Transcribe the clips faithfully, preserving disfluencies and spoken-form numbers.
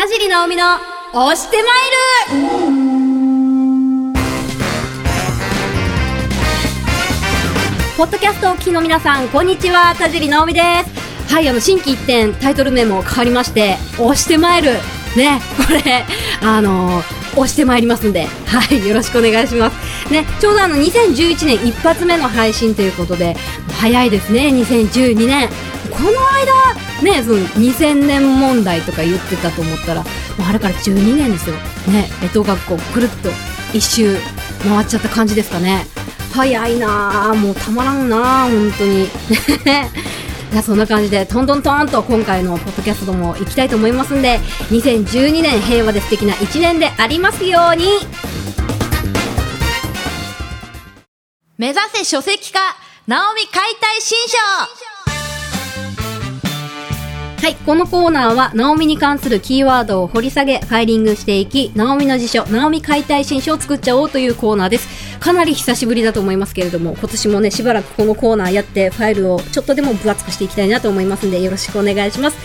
田尻直美の推してまいる。ポッドキャストをお聞きの皆さん、こんにちは。田尻直美です。はい、あの新規一点タイトル名も変わりまして、推してまいるね、これあのー押してまいりますんで、はい、よろしくお願いします。ね、ちょうどあのにせんじゅういちねん一発目の配信ということで、早いですね、にせんじゅうにねん。この間、ね、そのにせんねん問題とか言ってたと思ったら、もうあれからじゅうにねんですよ。ね、江戸学校くるっと一周回っちゃった感じですかね。早いなぁ、もうたまらんなぁ、本当に。そんな感じでトントントンと今回のポッドキャストも行きたいと思いますんで、にせんじゅうにねん平和で素敵ないちねんでありますように。目指せ書籍化、ナオミ解体新書。はい、このコーナーはナオミに関するキーワードを掘り下げ、ファイリングしていき、ナオミの辞書、ナオミ解体新書を作っちゃおうというコーナーです。かなり久しぶりだと思いますけれども、今年もね、しばらくこのコーナーやってファイルをちょっとでも分厚くしていきたいなと思いますんで、よろしくお願いします。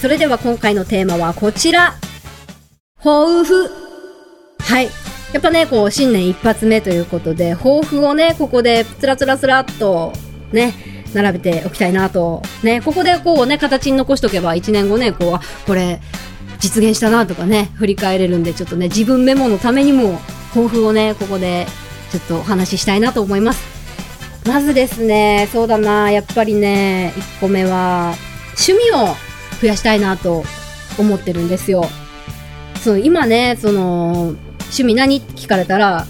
それでは今回のテーマはこちら、抱負。はい、やっぱね、こう新年一発目ということで、抱負をね、ここでつらつらつらっとね並べておきたいなとね、ここでこうね形に残しとけばいちねんごね、こう、あ、これ実現したなとかね、振り返れるんで、ちょっとね自分メモのためにも抱負をね、ここでちょっとお話ししたいなと思います。まずですね、そうだな、やっぱりね、いっこめは趣味を増やしたいなと思ってるんですよ。その今ね、その趣味何って聞かれたら、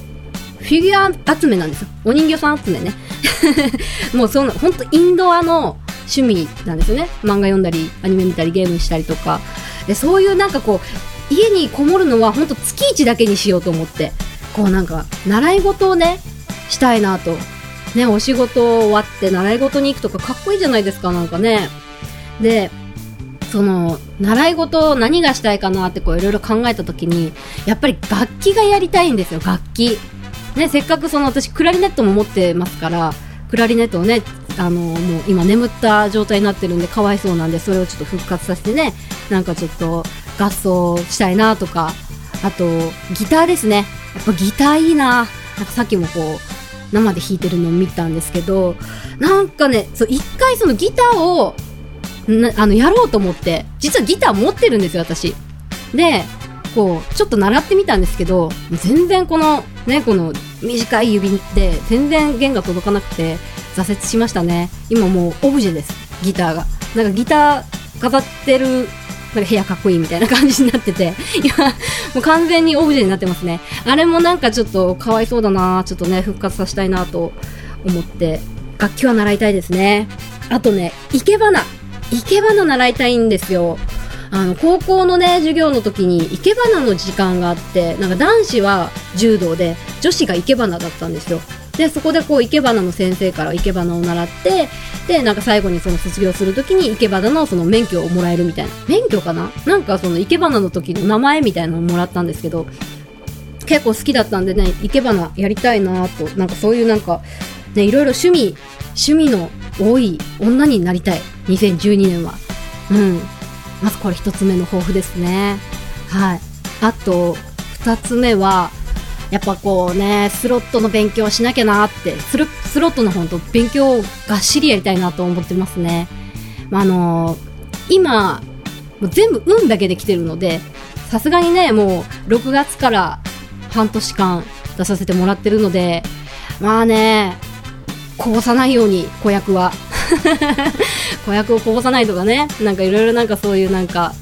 フィギュア集めなんですよ。お人形さん集めねもうそのほんとインドアの趣味なんですよね。漫画読んだり、アニメ見たり、ゲームしたりとかで、そういうなんかこう家にこもるのはほんと月一だけにしようと思って、こうなんか習い事をねしたいなとね、お仕事終わって習い事に行くとかかっこいいじゃないですか、なんかね。で、その習い事を何がしたいかなってこういろいろ考えた時に、やっぱり楽器がやりたいんですよ。楽器ね、せっかくその私クラリネットも持ってますから、クラリネットをね、あのもう今眠った状態になってるんでかわいそうなんで、それをちょっと復活させてね、なんかちょっと合奏したいなとか、あとギターですね。やっぱギターいいな。なんかさっきもこう生で弾いてるのを見たんですけど、なんかね、そう一回そのギターをなあのやろうと思って、実はギター持ってるんですよ私で、こうちょっと習ってみたんですけど、全然このね、この短い指で全然弦が届かなくて挫折しましたね。今もうオブジェです、ギターが。なんかギター飾ってるなんか部屋かっこいいみたいな感じになってて、いやもう完全にオブジェになってますね。あれもなんかちょっとかわいそうだな、ちょっとね復活させたいなと思って、楽器は習いたいですね。あとね、生け花生け花習いたいんですよ。あの高校のね授業の時に生け花の時間があって、なんか男子は柔道で女子が生け花だったんですよ。で、そこでこう生け花の先生から生け花を習って、で、なんか最後にその卒業するときに生け花のその免許をもらえるみたいな、免許かな、なんかその生け花の時の名前みたいなのをもらったんですけど、結構好きだったんでね、生け花やりたいなと、なんかそういうなんかね、いろいろ趣味趣味の多い女になりたいにせんじゅうにねんは。うん、まずこれ一つ目の抱負ですね。はい。あと二つ目はやっぱこうね、スロットの勉強しなきゃなって、スロ、スロットの本当勉強をがっしりやりたいなと思ってますね。まあ、あのー、今全部運だけで来てるので、さすがにね、もうろくがつから半年間出させてもらってるので、まあね、こぼさないように子役は子役をこぼさないとかね、なんかいろいろ、なんかそういうなんか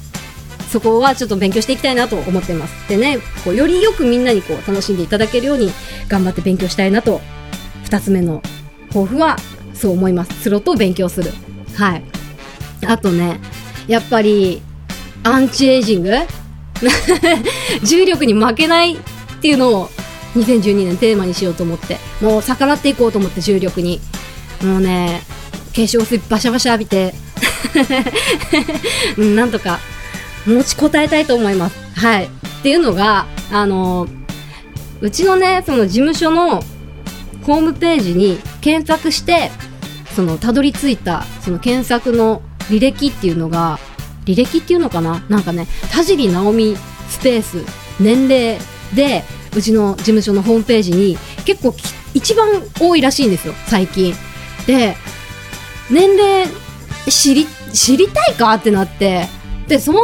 そこはちょっと勉強していきたいなと思ってます。でね、こうよりよくみんなにこう楽しんでいただけるように頑張って勉強したいなと、ふたつめの抱負はそう思います。スロットを勉強する。はい。あとね、やっぱりアンチエイジング重力に負けないっていうのをにせんじゅうにねんテーマにしようと思って、もう逆らっていこうと思って、重力にもうね、化粧水バシャバシャ浴びてなんとか持ちこたえたいと思います。はい。っていうのが、あのー、うちのね、その事務所のホームページに検索して、そのたどり着いた、その検索の履歴っていうのが、履歴っていうのかな、なんかね、田尻直美スペース年齢でうちの事務所のホームページに結構一番多いらしいんですよ最近で。年齢知り知りたいかってなって、でそんな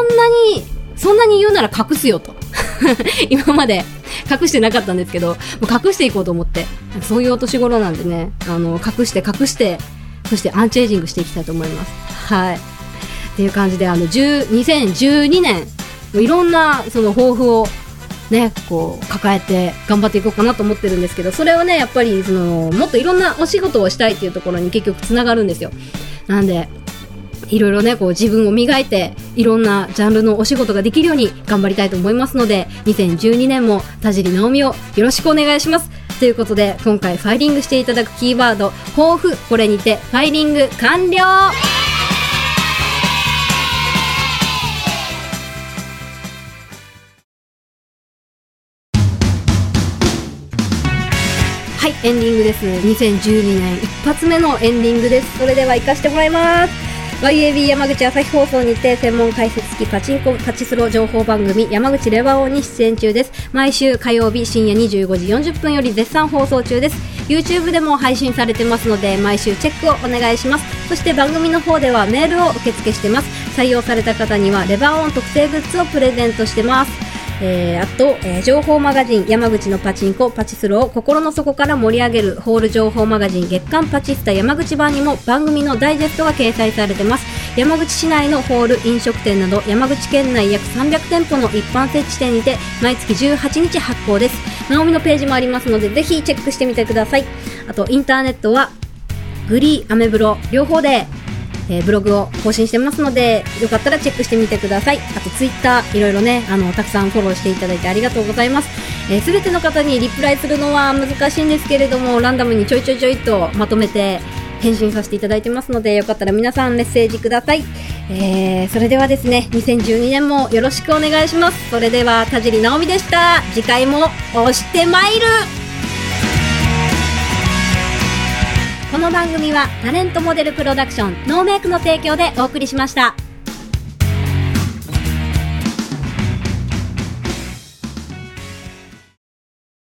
にそんなに言うなら隠すよと今まで隠してなかったんですけど、もう隠していこうと思って、そういうお年頃なんでね、あの隠して隠してそしてアンチエイジングしていきたいと思います。はい、っていう感じで、あのにせんじゅうにねんいろんなその抱負をね、こう抱えて頑張っていこうかなと思ってるんですけど、それをねやっぱりそのもっといろんなお仕事をしたいっていうところに結局つながるんですよ。なんでいろいろねこう自分を磨いていろんなジャンルのお仕事ができるように頑張りたいと思いますので、にせんじゅうにねんも田尻直美をよろしくお願いしますということで、今回ファイリングしていただくキーワード抱負、これにてファイリング完了。エンディングです。にせんじゅうにねん一発目のエンディングです。それでは行かしてもらいます。 ワイエービー 山口朝日放送にて専門解説付きパチンコパチスロ情報番組山口レバオに出演中です。毎週火曜日深夜にじゅうごじよんじゅっぷんより絶賛放送中です。 YouTube でも配信されてますので、毎週チェックをお願いします。そして番組の方ではメールを受付してます。採用された方にはレバオン特製グッズをプレゼントしてます。えー、あと、えー、情報マガジン山口のパチンコパチスロを心の底から盛り上げるホール情報マガジン月刊パチスタ山口版にも番組のダイジェストが掲載されてます。山口市内のホール飲食店など山口県内約さんびゃくてんぽの一般設置店にて毎月じゅうはちにち発行です。なおみのページもありますので、ぜひチェックしてみてください。あとインターネットはグリーアメブロ両方でえー、ブログを更新してますので、よかったらチェックしてみてください。あとツイッターいろいろね、あのたくさんフォローしていただいてありがとうございます。えー、全ての方にリプライするのは難しいんですけれども、ランダムにちょいちょいちょいとまとめて返信させていただいてますので、よかったら皆さんメッセージください。えー、それではですね、にせんじゅうにねんもよろしくお願いします。それでは田尻直美でした。次回も押してまいる。この番組はタレントモデルプロダクションノーメイクの提供でお送りしました。